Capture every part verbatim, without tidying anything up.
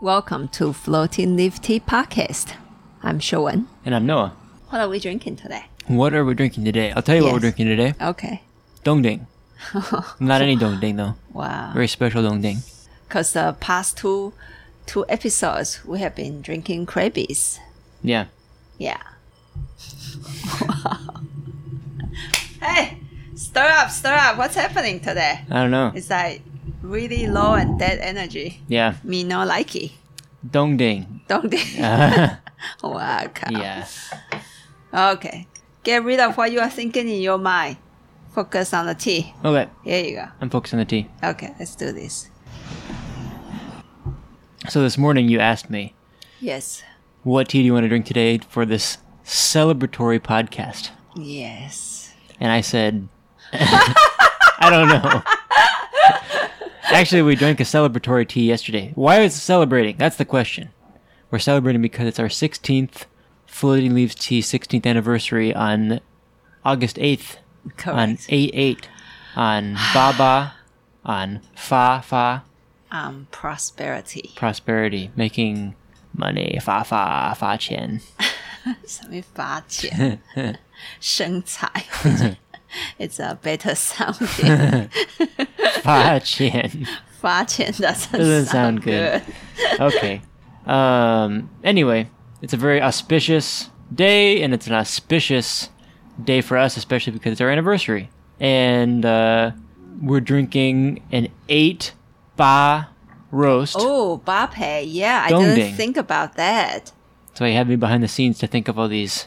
Welcome to Floating Leaf Tea Podcast. I'm Showen. And I'm Noah. What are we drinking today? What are we drinking today? I'll tell you yes. what we're drinking today. Okay. Dong Ding. Not any Dong Ding though. Wow. Very special Dong Ding. Because the past two two episodes, we have been drinking Krabies. Yeah. Yeah. Wow. Hey, stir up, stir up. What's happening today? I don't know. It's like really low and dead energy. Yeah. Me no likey. Dong Ding. Dong Ding. Wow. Yeah. Okay. Get rid of what you are thinking in your mind. Focus on the tea. Okay. Here you go. I'm focused on the tea. Okay, let's do this. So this morning you asked me. Yes. What tea do you want to drink today for this celebratory podcast? Yes. And I said, I don't know. Actually, we drank a celebratory tea yesterday. Why is it celebrating? That's the question. We're celebrating because it's our sixteenth Floating Leaves Tea sixteenth anniversary on August eighth, correct. On eight eight, on Baba, on Fa Fa, um, prosperity, prosperity, making money, Fa Fa Fa Qian, something Fa Qian, Sheng Cai. It's a better sounding. Fa Qian, Fa Qian doesn't, doesn't sound good. good. Okay. Um. Anyway. It's a very auspicious day, and it's an auspicious day for us, especially because it's our anniversary. And uh, we're drinking an eight ba roast. Oh, ba pei. Yeah, Dong I didn't Ding. Think about that. So you had me behind the scenes to think of all these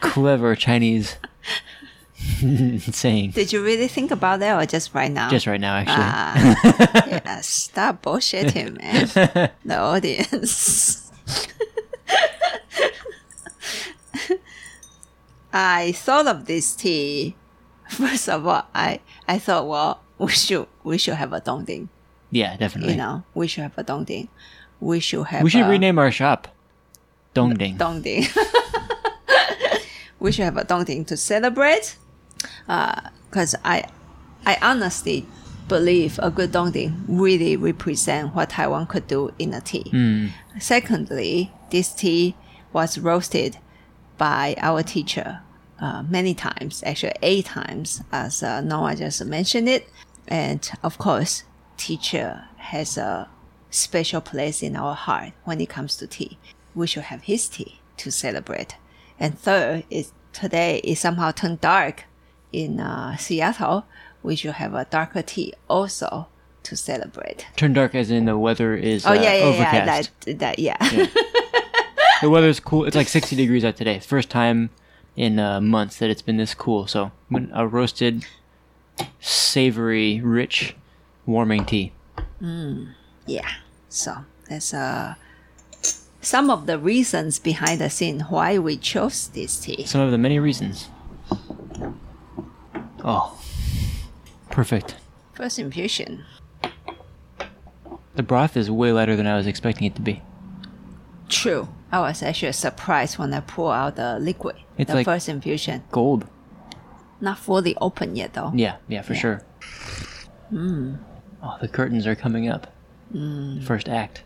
clever Chinese sayings. Did you really think about that or just right now? Just right now, actually. Uh, yeah, stop bullshitting, man. The audience. I thought of this tea. First of all, I, I thought, well, we should we should have a Dong Ding. Yeah, definitely. You know, we should have a Dong Ding. We should have. We should a, rename our shop, Dong Ding. Dong Ding. We should have a Dong Ding to celebrate. Uh, because I, I honestly believe a good Dong Ding really represents what Taiwan could do in a tea. Mm. Secondly, this tea was roasted by our teacher uh, many times, actually eight times, as uh, Noah just mentioned it. And of course, teacher has a special place in our heart when it comes to tea. We should have his tea to celebrate. And third, is today it somehow turned dark in uh, Seattle. We should have a darker tea also to celebrate. Turn dark as in the weather is oh, uh, yeah, yeah, overcast. Oh, yeah, that, that, yeah, yeah. The weather's cool. It's like sixty degrees out today. It's the first time in uh, months that it's been this cool. So a roasted, savory, rich, warming tea. Mm, yeah. So that's uh, some of the reasons behind the scene why we chose this tea. Some of the many reasons. Oh, perfect. First infusion. The broth is way lighter than I was expecting it to be. True. I was actually surprised when I pulled out the liquid. It's the like first infusion. Gold. Not fully open yet, though. Yeah, yeah, for yeah. sure. Mm. Oh, the curtains are coming up. Mm. First act.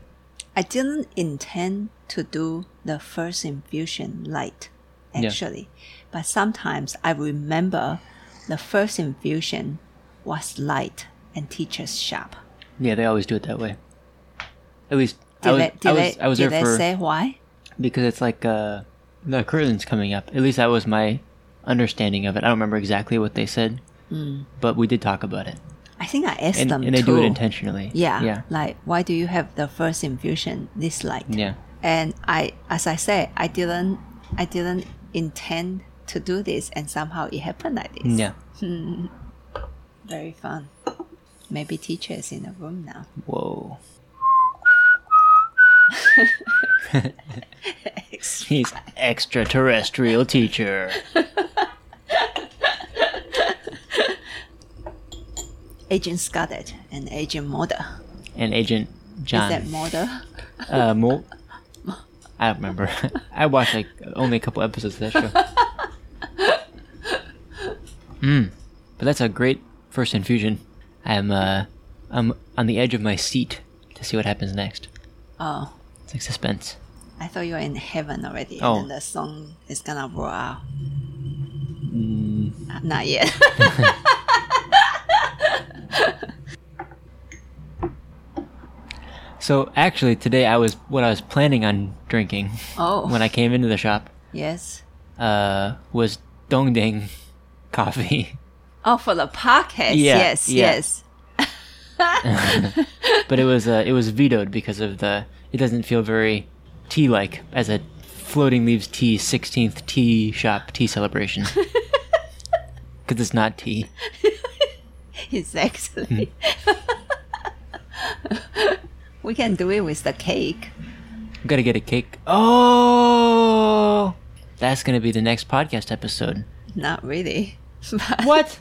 I didn't intend to do the first infusion light, actually. Yeah. But sometimes I remember the first infusion was light and teacher's shop. Yeah, they always do it that way. At least... Did I was, they, I was, I was did there they for, say why? Because it's like uh, the curtains coming up. At least that was my understanding of it. I don't remember exactly what they said, mm. but we did talk about it. I think I asked and, them And they too. do it intentionally. Yeah, yeah. Like, why do you have the first infusion this light? Yeah. And I, as I said, I didn't, I didn't intend to do this, and somehow it happened like this. Yeah. Hmm. Very fun. Maybe teacher is in the room now. Whoa. He's extraterrestrial teacher. Agent Scarlet and Agent Mulder. And Agent John. Is that Mulder? Uh, Mo- I don't remember. I watched like only a couple episodes of that show. Mm. But that's a great first infusion. I'm uh, I'm on the edge of my seat to see what happens next. Oh. It's like suspense. I thought you were in heaven already, oh. and then the song is gonna roll out. Mm. Not yet. So actually, today I was what I was planning on drinking. Oh. When I came into the shop. Yes. Uh, was Dong Ding coffee. Oh, for the podcast. Yeah, yes. Yeah. Yes. But it was uh, it was vetoed because of the. It doesn't feel very tea-like as a Floating Leaves Tea sixteenth tea shop tea celebration. Because it's not tea. Exactly. Mm. We can do it with the cake. We gotta get a cake. Oh! That's gonna be the next podcast episode. Not really. What?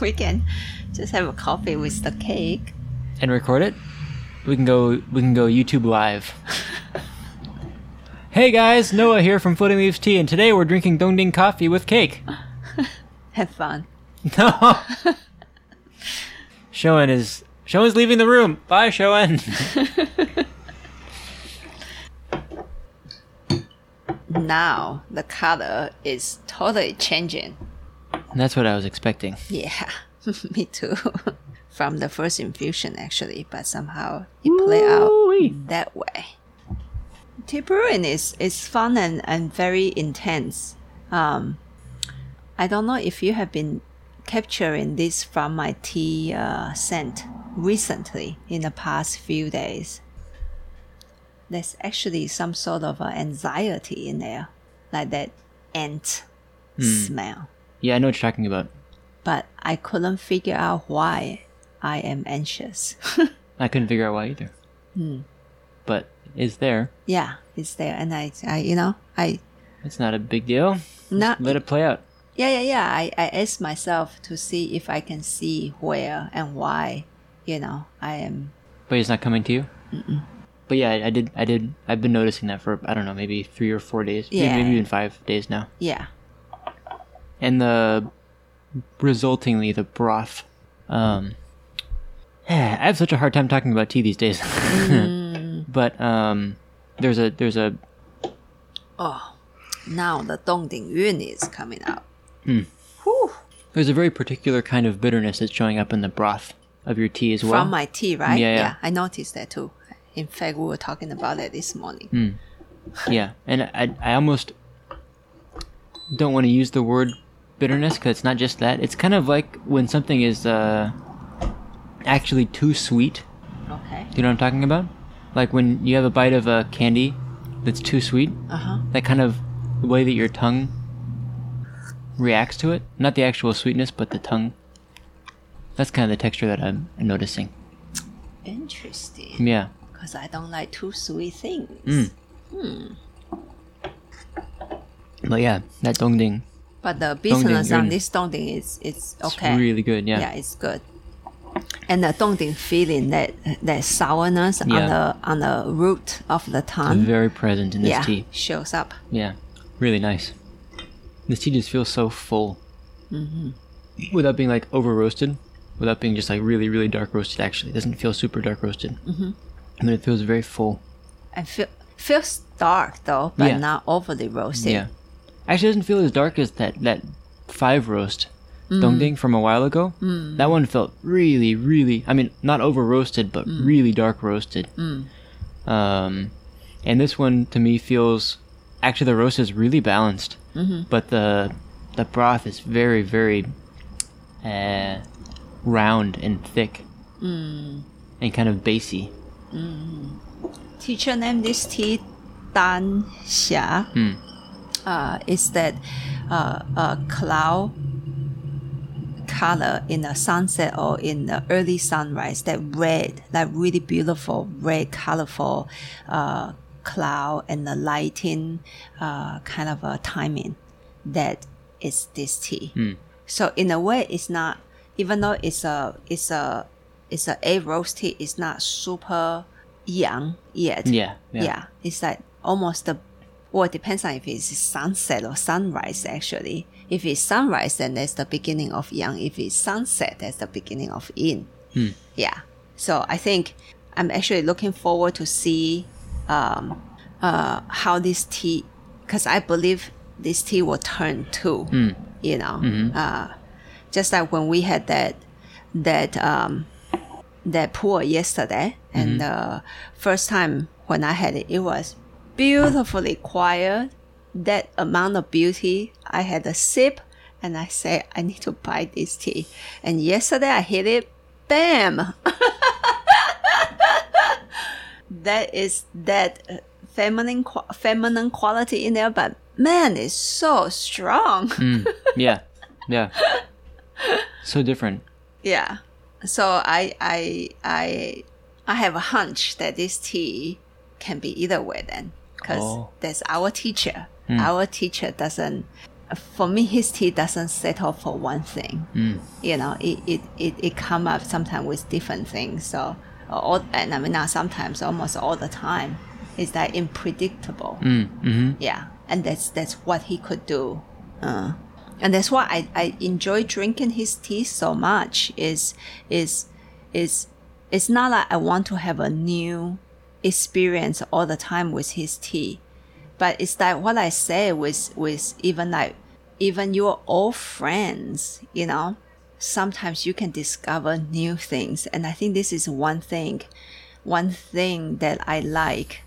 We can just have a coffee with the cake. And record it? We can go we can go YouTube live. Hey guys, Noah here from Floating Leaves Tea, and today we're drinking Dong Ding coffee with cake. Have fun. No. Showen is Showen's leaving the room. Bye, Showen. Now the color is totally changing. And that's what I was expecting. Yeah. Me too. From the first infusion, actually, but somehow it played out that way. Tea brewing is, is fun and, and very intense. Um, I don't know if you have been capturing this from my tea uh, scent recently in the past few days. There's actually some sort of uh, anxiety in there, like that ant mm. smell. Yeah, I know what you're talking about. But I couldn't figure out why. I am anxious. I couldn't figure out why either. Mm. But it's there. Yeah, it's there. And I, I, you know, I... It's not a big deal. Not, let it play out. Yeah, yeah, yeah. I, I asked myself to see if I can see where and why, you know, I am... But it's not coming to you? Mm-mm. But yeah, I, I did, I did, I've been noticing that for, I don't know, maybe three or four days. Yeah. Maybe even five days now. Yeah. And the... Resultingly, the broth... Um... I have such a hard time talking about tea these days. mm. But um, there's a there's a oh, now the Dong Ding Yun is coming out. Mm. There's a very particular kind of bitterness that's showing up in the broth of your tea as well. From my tea, right? Yeah, yeah. yeah I noticed that too. In fact, we were talking about that this morning. Mm. Yeah, and I I almost don't want to use the word bitterness because it's not just that. It's kind of like when something is. Uh, actually too sweet. Okay. Do you know what I'm talking about? Like when you have a bite of a candy that's too sweet, uh-huh. that kind of the way that your tongue reacts to it, not the actual sweetness, but the tongue. That's kind of the texture that I'm noticing. Interesting. Yeah. Because I don't like too sweet things. Mm. Hmm. But yeah, that Dong Ding. But the business on this Dong Ding is it's okay. It's really good, yeah. Yeah, it's good. And the Dong Ding feeling, that that sourness yeah. on the on the root of the tongue. It's very present in this yeah, tea. Shows up. Yeah, really nice. This tea just feels so full. Mm-hmm. Without being like over roasted, without being just like really, really dark roasted actually. It doesn't feel super dark roasted. Mm-hmm. And then it feels very full. It feel, feels dark though, but yeah. not overly roasted. Yeah. Actually, it doesn't feel as dark as that, that five roast. Mm. Dong Ding from a while ago. Mm. That one felt really, really, I mean, not over roasted, but mm. really dark roasted. Mm. Um, and this one to me feels, actually the roast is really balanced, mm-hmm. but the the broth is very, very uh, round and thick mm. and kind of basey. Mm. Teacher named this tea Danxia. Mm. Uh, it's that uh, uh, cloud color in the sunset or in the early sunrise, that red, that really beautiful red colorful uh, cloud and the lighting uh, kind of a timing that is this tea. Mm. So in a way it's not, even though it's a it's a it's a a roast tea, it's not super young yet. Yeah, yeah. Yeah. It's like almost the well it depends on if it's sunset or sunrise actually. If it's sunrise, then that's the beginning of yang. If it's sunset, that's the beginning of yin. Hmm. Yeah. So I think I'm actually looking forward to see um, uh, how this tea, because I believe this tea will turn too. Mm. You know, mm-hmm. uh, just like when we had that that um, that pour yesterday, mm-hmm. and the uh, first time when I had it, it was beautifully quiet. That amount of beauty, I had a sip, and I said, I need to buy this tea. And yesterday I hit it, bam! That is that feminine feminine quality in there, but man, it's so strong. mm, yeah, yeah, so different. Yeah, so I I I I have a hunch that this tea can be either way then, because oh. that's our teacher. Mm. Our teacher doesn't. For me, his tea doesn't settle for one thing. Mm. You know, it it it, it comes up sometimes with different things. So, all, and I mean, not sometimes, almost all the time, it's that unpredictable. Mm. Mm-hmm. Yeah, and that's that's what he could do, uh, and that's why I, I enjoy drinking his tea so much. Is is is it's not like I want to have a new experience all the time with his tea. But it's like what I say with, with even like, even your old friends, you know, sometimes you can discover new things. And I think this is one thing, one thing that I like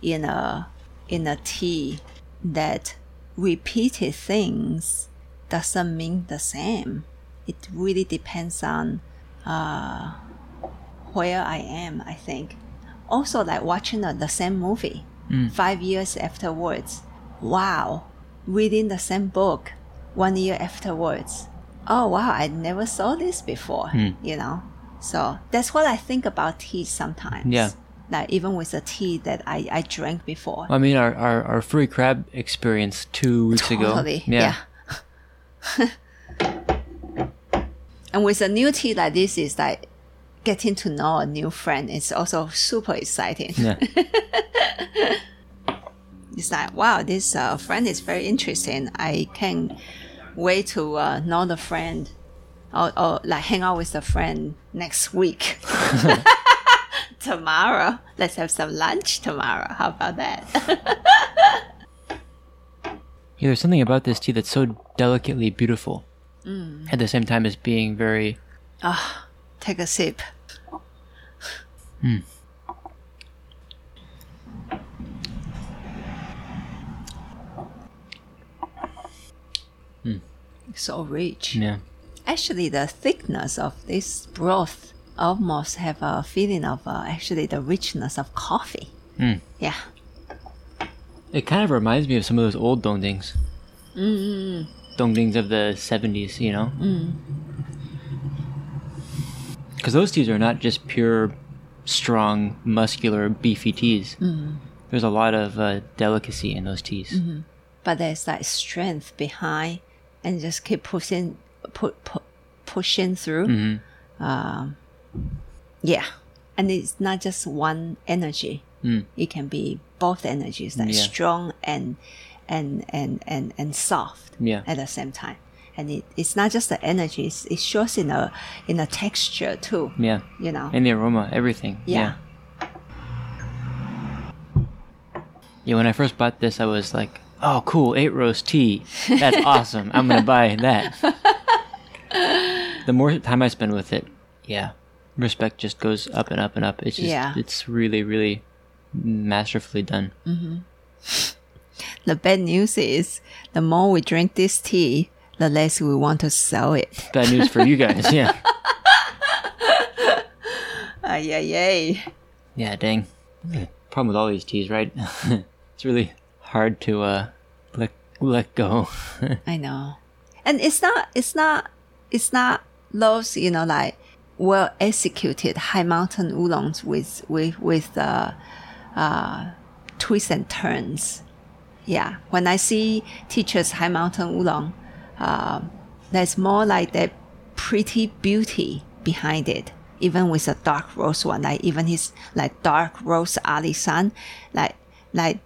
in a, in a tea, that repeated things doesn't mean the same. It really depends on uh, where I am, I think. Also like watching a, the same movie. Mm. Five years afterwards, wow, reading the same book one year afterwards, oh wow, I never saw this before. Mm. You know, so that's what I think about tea sometimes. Yeah, like even with the tea that I, I drank before. I mean, our, our, our free crab experience two weeks totally. ago. Yeah, yeah. And with a new tea like this, is like getting to know a new friend is also super exciting. Yeah. It's like, wow, this uh, friend is very interesting. I can't wait to uh, know the friend, or, or like hang out with the friend next week. Tomorrow, let's have some lunch tomorrow. How about that? Yeah, there's something about this tea that's so delicately beautiful, mm. at the same time as being very... Oh. Take a sip. Mm. Mm. So rich. Yeah. Actually, the thickness of this broth almost have a feeling of uh, actually the richness of coffee. Mm. Yeah. It kind of reminds me of some of those old Dong Dings. Mm-hmm. Dong Dings of the seventies, you know. Mm. Because those teas are not just pure, strong, muscular, beefy teas. Mm-hmm. There's a lot of uh, delicacy in those teas. Mm-hmm. But there's that strength behind, and just keep pushing, pu- pu- pushing through. Mm-hmm. Um, yeah, and it's not just one energy. Mm. It can be both energies, like yeah. strong and and and and and soft yeah. at the same time. And it, it's not just the energy; it's, it shows in a in a texture too. Yeah, you know, and the aroma, everything. Yeah. yeah. Yeah. When I first bought this, I was like, "Oh, cool! Eight roast tea. That's awesome! I'm gonna buy that." The more time I spend with it, yeah, respect just goes up and up and up. It's just, yeah. it's really, really masterfully done. Mm-hmm. The bad news is, the more we drink this tea, the less we want to sell it. Bad news for you guys, yeah. Ay, ay, ay. Yeah, dang. Mm. Problem with all these teas, right? It's really hard to uh, let let go. I know, and it's not, it's not, it's not those, you know, like well executed high mountain oolongs with with with uh, uh, twists and turns. Yeah, when I see teachers high mountain oolong. Uh, there's more like that pretty beauty behind it, even with a dark rose one. Like even his like dark rose Ali San, like like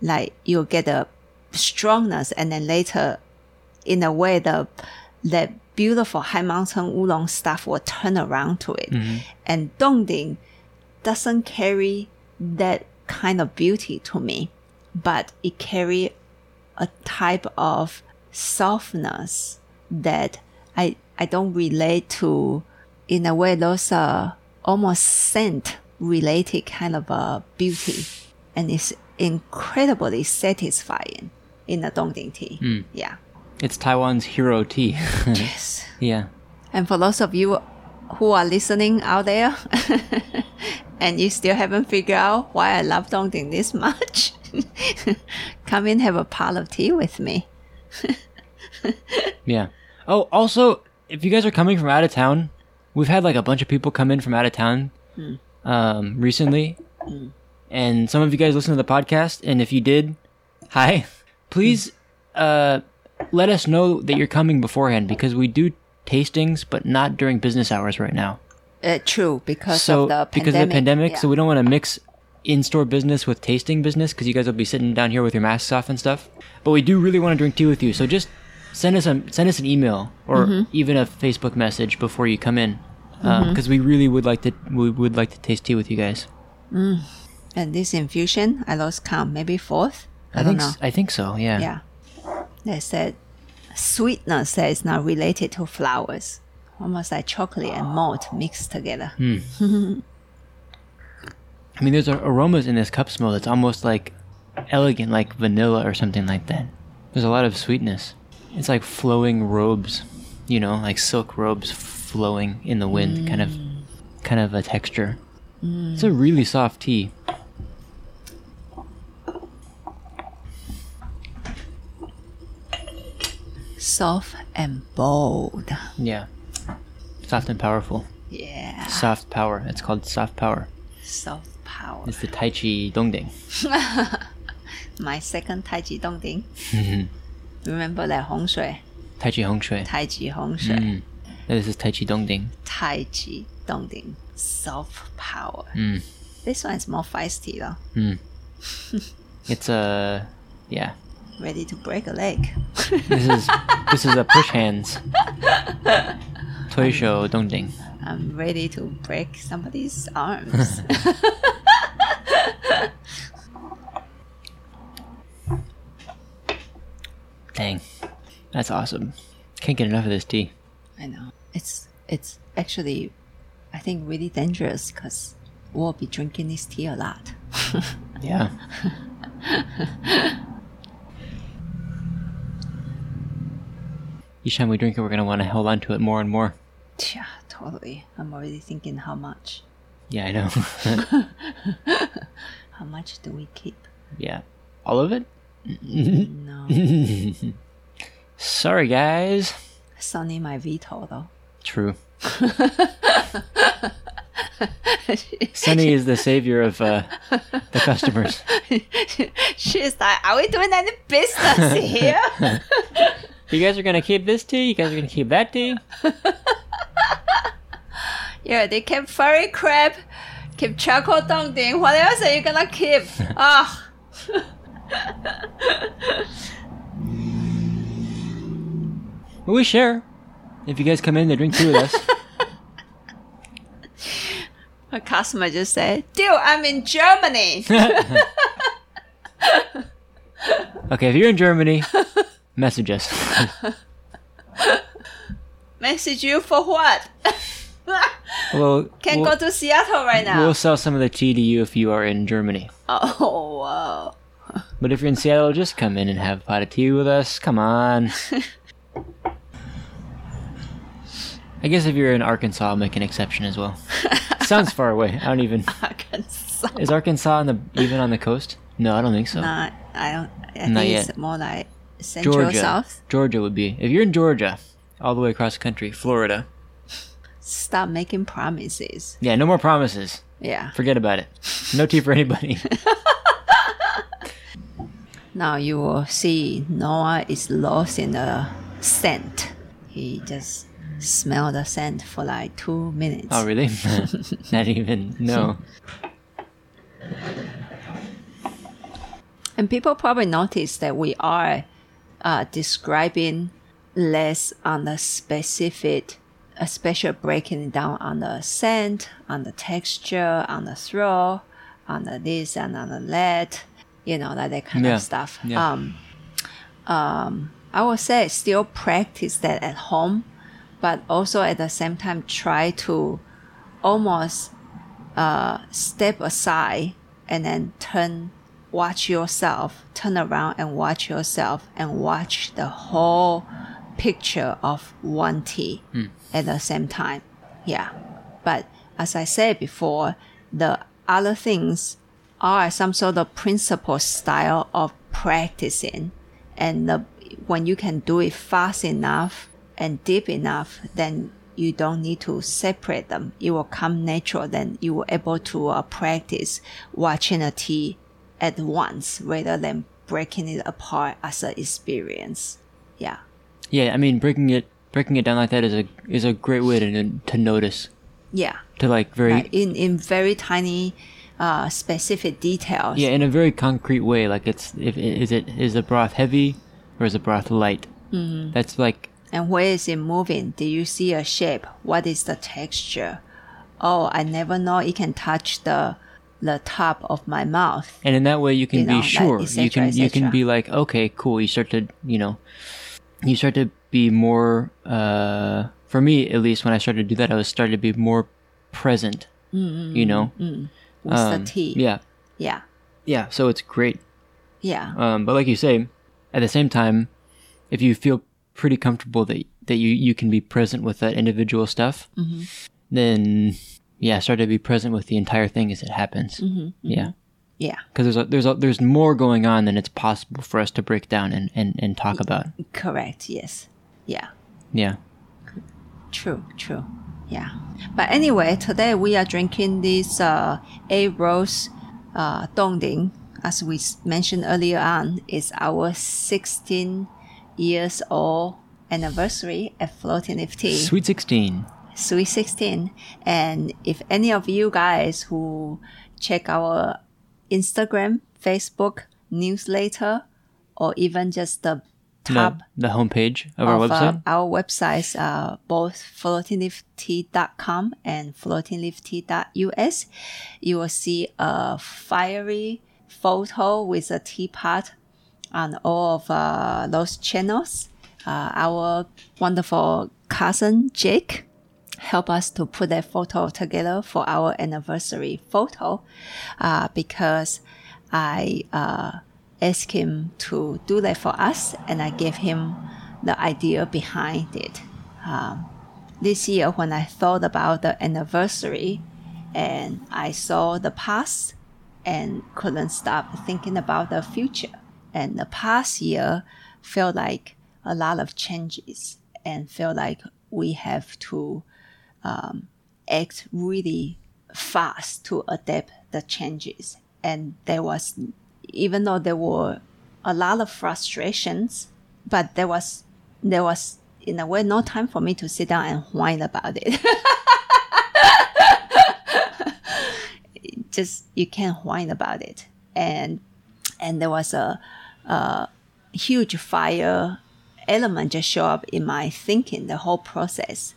like you'll get the strongness, and then later, in a way, the that beautiful high mountain oolong stuff will turn around to it. Mm-hmm. And Dong Ding doesn't carry that kind of beauty to me, but it carries a type of softness that I I don't relate to. In a way, those are almost scent-related kind of a beauty, and it's incredibly satisfying in the Dong Ding tea. Mm. Yeah, it's Taiwan's hero tea. Yes. Yeah. And for those of you who are listening out there, and you still haven't figured out why I love Dong Ding this much, come in, have a pot of tea with me. Yeah. Oh, also, if you guys are coming from out of town, we've had like a bunch of people come in from out of town mm. um, recently. Mm. And some of you guys listen to the podcast. And if you did, hi. Please mm. uh, let us know that you're coming beforehand, because we do tastings, but not during business hours right now. Uh, true, because so, of the pandemic. Because of the pandemic, yeah. So we don't want to mix in-store business with tasting business, because you guys will be sitting down here with your masks off and stuff. But we do really want to drink tea with you, so just send us a send us an email or mm-hmm. even a Facebook message before you come in, because um, mm-hmm. we really would like to we would like to taste tea with you guys. Mm. And this infusion, I lost count, maybe fourth. I, I think don't know. I think so. Yeah. Yeah. They said sweetness that is not related to flowers, almost like chocolate and malt mixed together. Mm. I mean, there's aromas in this cup smell that's almost like elegant, like vanilla or something like that. There's a lot of sweetness. It's like flowing robes, you know, like silk robes flowing in the wind, mm. kind of kind of a texture. Mm. It's a really soft tea. Soft and bold. Yeah. Soft and powerful. Yeah. Soft power. It's called soft power. Soft power. It's the Tai Chi Dong Ding. My second Tai Chi Dong Ding. Remember that Hong Shui? Tai Chi Hong Shui. Tai Chi Hong Shui. Mm. This is Tai Chi Dong Ding. Tai Chi Dong Ding. Soft power. Mm. This one is more feisty though. Mm. It's a... Uh, yeah. Ready to break a leg. This is this is a push hands. Toy show Dong Ding. I'm ready to break somebody's arms. Dang. That's awesome. Can't get enough of this tea. I know. It's it's actually, I think, really dangerous, because we'll be drinking this tea a lot. Yeah. Each time we drink it, we're going to want to hold on to it more and more. Yeah, totally. I'm already thinking how much. Yeah, I know. How much do we keep? Yeah. All of it? No. Sorry, guys. Still need my veto, though. True. Sunny is the savior of uh, the customers. She's like, are we doing any business here? You guys are going to keep this tea? You guys are going to keep that tea? Yeah, they kept furry crab, keep charcoal Dong Ding. What else are you going to keep? Oh. We share. If you guys come in, they drink tea with us. A customer just said, dude, I'm in Germany. Okay, if you're in Germany, message us. Message you for what? Well, Can't we'll, go to Seattle right now. We'll sell some of the tea to you if you are in Germany. Oh, wow. But if you're in Seattle, just come in and have a pot of tea with us. Come on. I guess if you're in Arkansas, I'll make an exception as well. It sounds far away. I don't even... Arkansas. Is Arkansas on the, even on the coast? No, I don't think so. No, I don't... I Not think yet. It's more like Central Georgia. South. Georgia would be... If you're in Georgia, all the way across the country, Florida... Stop making promises. Yeah, no more promises. Yeah. Forget about it. No tea for anybody. Now you will see Noah is lost in the scent. He just smelled the scent for like two minutes. Oh, really? Not even, no. And people probably notice that we are uh, describing less on the specific especially breaking down on the scent, on the texture, on the throw, on the this and on the that, you know, that, that kind yeah. of stuff. Yeah. Um, um, I would say still practice that at home, but also at the same time try to almost uh, step aside and then turn, watch yourself, turn around and watch yourself and watch the whole picture of one tea mm. at the same time. Yeah. But as I said before, the other things are some sort of principle style of practicing. And the, when you can do it fast enough and deep enough, then you don't need to separate them. It will come natural. Then you were able to uh, practice watching a tea at once rather than breaking it apart as an experience. Yeah. Yeah, I mean, breaking it breaking it down like that is a is a great way to to notice. Yeah. To like very uh, in in very tiny, uh, specific details. Yeah, in a very concrete way. Like it's if is it is the broth heavy or is the broth light? Mm-hmm. That's like. And where is it moving? Do you see a shape? What is the texture? Oh, I never know. It can touch the the top of my mouth. And in that way, you can you be know, sure. Like, et cetera, you can you can be like, okay, cool. You start to you know. You start to be more, uh, for me at least, when I started to do that, I was starting to be more present, mm-hmm. you know? Mm-hmm. With um, the tea. Yeah. Yeah. Yeah, so it's great. Yeah. Um, but like you say, at the same time, if you feel pretty comfortable that that you, you can be present with that individual stuff, mm-hmm. then, yeah, start to be present with the entire thing as it happens. Mm-hmm. Yeah. Yeah, because there's a, there's a, there's more going on than it's possible for us to break down and, and, and talk about. Correct. Yes. Yeah. Yeah. True. True. Yeah. But anyway, today we are drinking this uh, A Rose uh, Dong Ding, as we mentioned earlier on, is our sixteen years old anniversary at Floating Leaf Tea. Sweet sixteen. Sweet sixteen. And if any of you guys who check our Instagram, Facebook, newsletter, or even just the top no, the homepage of, of our website. Uh, our websites are both floating leaf tea dot com and floating leaf tea dot U S. You will see a fiery photo with a teapot on all of uh, those channels. Uh, our wonderful cousin Jake help us to put that photo together for our anniversary photo uh, because I uh, asked him to do that for us and I gave him the idea behind it. Um, this year when I thought about the anniversary and I saw the past and couldn't stop thinking about the future. And the past year felt like a lot of changes and felt like we have to Um, act really fast to adapt the changes. And there was, even though there were a lot of frustrations, but there was, there was in a way no time for me to sit down and whine about it. Just, you can't whine about it. And, and there was a, a huge fire element just show up in my thinking, the whole process.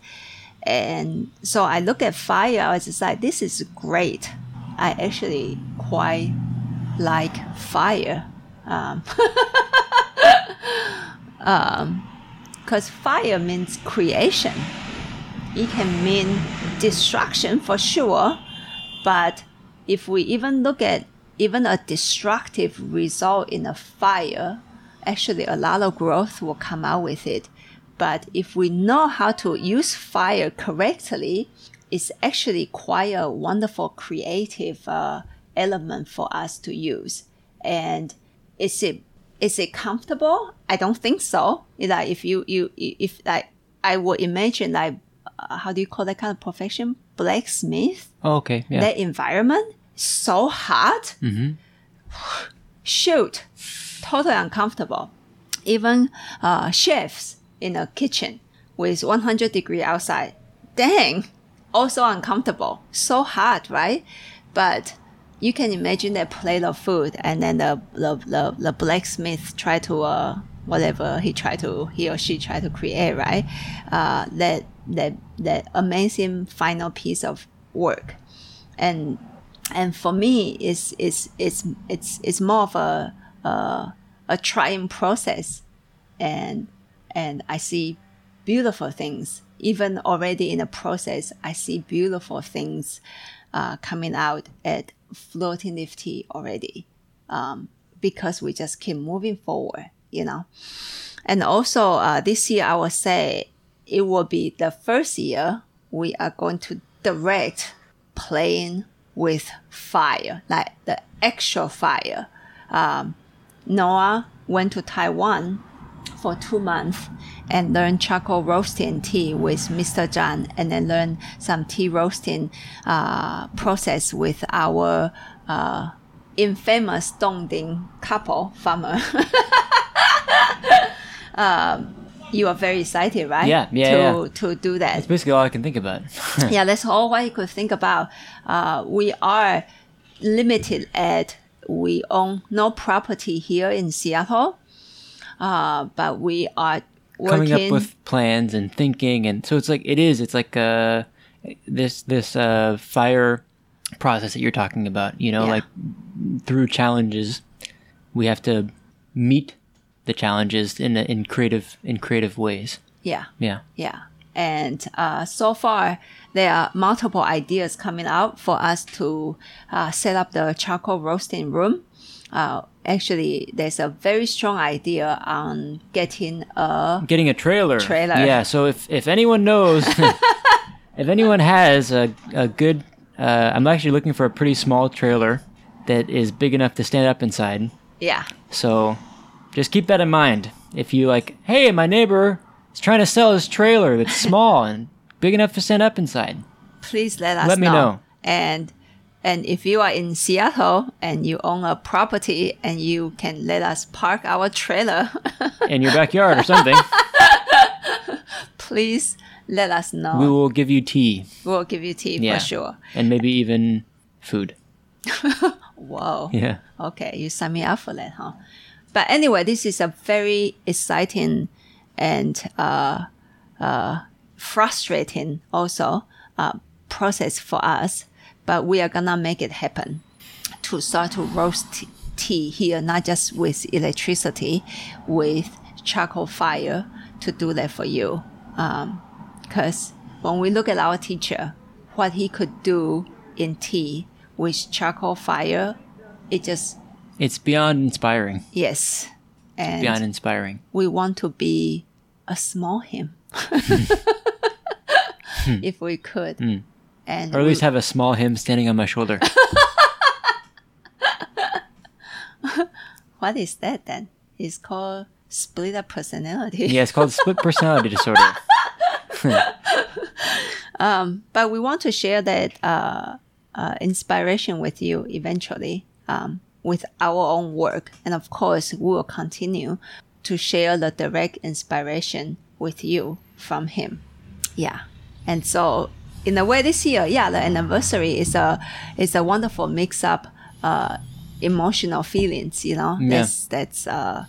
And so I look at fire, I was just like, this is great. I actually quite like fire. Um, um, 'cause fire means creation. It can mean destruction for sure. But if we even look at even a destructive result in a fire, actually a lot of growth will come out with it. But if we know how to use fire correctly, it's actually quite a wonderful creative uh, element for us to use. And is it is it comfortable? I don't think so. Like if you you if like I would imagine like uh, how do you call that kind of profession? Blacksmith. Oh, okay. Yeah. That environment so hot. Mm-hmm. Shoot, totally uncomfortable. Even uh, chefs in a kitchen with one hundred degree outside. Dang! Also uncomfortable. So hard, right? But you can imagine that plate of food and then the the, the, the blacksmith tried to, uh, whatever he tried to, he or she tried to create, right? Uh, that that that amazing final piece of work. And and for me, it's it's it's it's it's more of a uh, a trying process, and and I see beautiful things. Even already in the process, I see beautiful things uh, coming out at Floating Leaf Tea already, um, because we just keep moving forward, you know. And also uh, this year, I would say it will be the first year we are going to direct playing with fire, like the actual fire. Um, Noah went to Taiwan for two months and learned charcoal roasting tea with Mister Zhang, and then learned some tea roasting uh, process with our uh, infamous Dong Ding couple farmer. um, You are very excited, right? Yeah, yeah, to, yeah. to do that. That's basically all I can think about. Yeah, that's all I could think about. Uh, we are limited at, we own no property here in Seattle, uh, but we are working. Coming up with plans and thinking. And so it's like, it is, it's like uh, this, this uh, fire process that you're talking about, you know, yeah. like through challenges, we have to meet the challenges in in creative in creative ways. Yeah, yeah, yeah. And uh, so far, there are multiple ideas coming out for us to uh, set up the charcoal roasting room. Uh, actually, there's a very strong idea on getting a getting a trailer. Trailer. Yeah. So if if anyone knows, if anyone has a a good, uh, I'm actually looking for a pretty small trailer that is big enough to stand up inside. Yeah. So. Just keep that in mind. If you like, hey, my neighbor is trying to sell his trailer that's small and big enough to stand up inside. Please let us know. Let me know. know. And and if you are in Seattle and you own a property and you can let us park our trailer in your backyard or something, please let us know. We will give you tea. We'll give you tea yeah. for sure. And maybe even food. Whoa. Yeah. Okay, you sign me up for that, huh? But anyway, this is a very exciting and uh, uh, frustrating also uh, process for us. But we are going to make it happen to start to roast tea here, not just with electricity, with charcoal fire to do that for you. Because um, when we look at our teacher, what he could do in tea with charcoal fire, it just... It's beyond inspiring. Yes. And it's beyond inspiring. We want to be a small him. If we could. Mm. And or at we, least have a small him standing on my shoulder. What is that then? It's called split up personality. Yeah, it's called split personality disorder. um, but we want to share that uh, uh, inspiration with you eventually. Um with our own work. And of course, we will continue to share the direct inspiration with you from him. Yeah. And so in a way this year, yeah, the anniversary is a is a wonderful mix up uh, emotional feelings, you know. Yeah. That's that's uh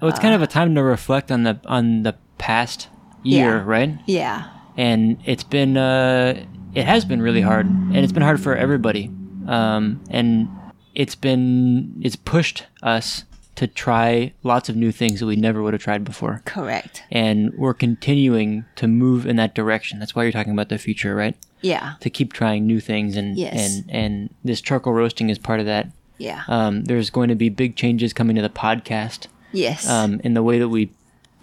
well, it's uh, kind of a time to reflect on the on the past year, yeah. right? Yeah. And it's been uh it has been really hard, and it's been hard for everybody. Um and It's been, it's pushed us to try lots of new things that we never would have tried before. Correct. And we're continuing to move in that direction. That's why you're talking about the future, right? Yeah. To keep trying new things. And, yes. and, and this charcoal roasting is part of that. Yeah. Um, there's going to be big changes coming to the podcast. Yes. Um, in the way that we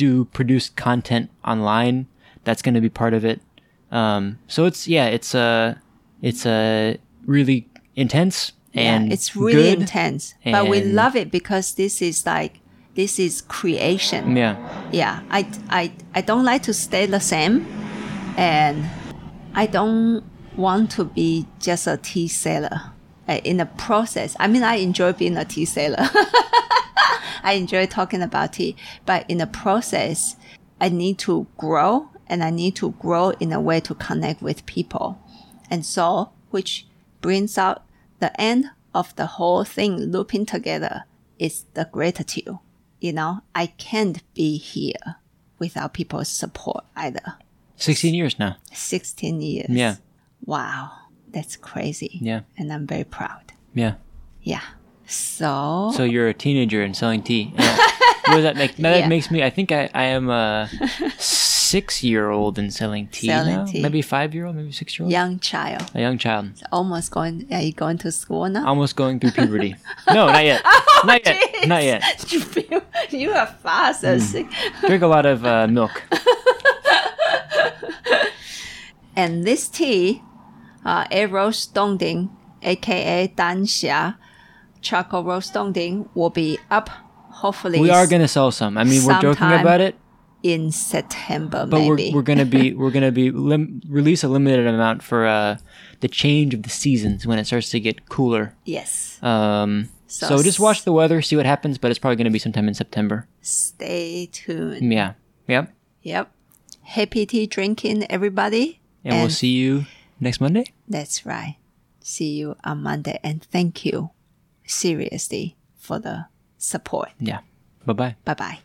do produce content online, that's going to be part of it. Um, so it's, yeah, it's a, it's a really intense And yeah, it's really good, intense, but we love it because this is like, this is creation. Yeah. Yeah. I, I, I don't like to stay the same, and I don't want to be just a tea seller uh, in the process. I mean, I enjoy being a tea seller. I enjoy talking about tea, but in the process, I need to grow, and I need to grow in a way to connect with people. And so, which brings out the end of the whole thing looping together is the gratitude. You know, I can't be here without people's support either. sixteen years now. sixteen years. Yeah. Wow. That's crazy. Yeah. And I'm very proud. Yeah. Yeah. So... So you're a teenager and selling tea. Yeah. What does that make? That yeah. makes me... I think I, I am a six-year-old and selling tea selling now. Tea. Maybe five-year-old, maybe six-year-old. Young child. A young child. It's almost going... Are you going to school now? Almost going through puberty. No, not yet. Oh, not geez. yet. Not yet. You, you are fast. Mm. Drink a lot of uh, milk. And this tea, uh, a roast Dong Ding, a k a. Danxia, charcoal roast Dong Ding, will be up, hopefully. We are going to sell some. I mean, we're joking about it. In September, but maybe. But we're, we're going to be, we're gonna be lim- release a limited amount for uh, the change of the seasons when it starts to get cooler. Yes. Um, so, so just watch the weather, see what happens, but it's probably going to be sometime in September. Stay tuned. Yeah. Yep. Yep. Happy tea drinking, everybody. And, and we'll see you next Monday. That's right. See you on Monday. And thank you, seriously, for the support. Yeah. Bye-bye. Bye-bye.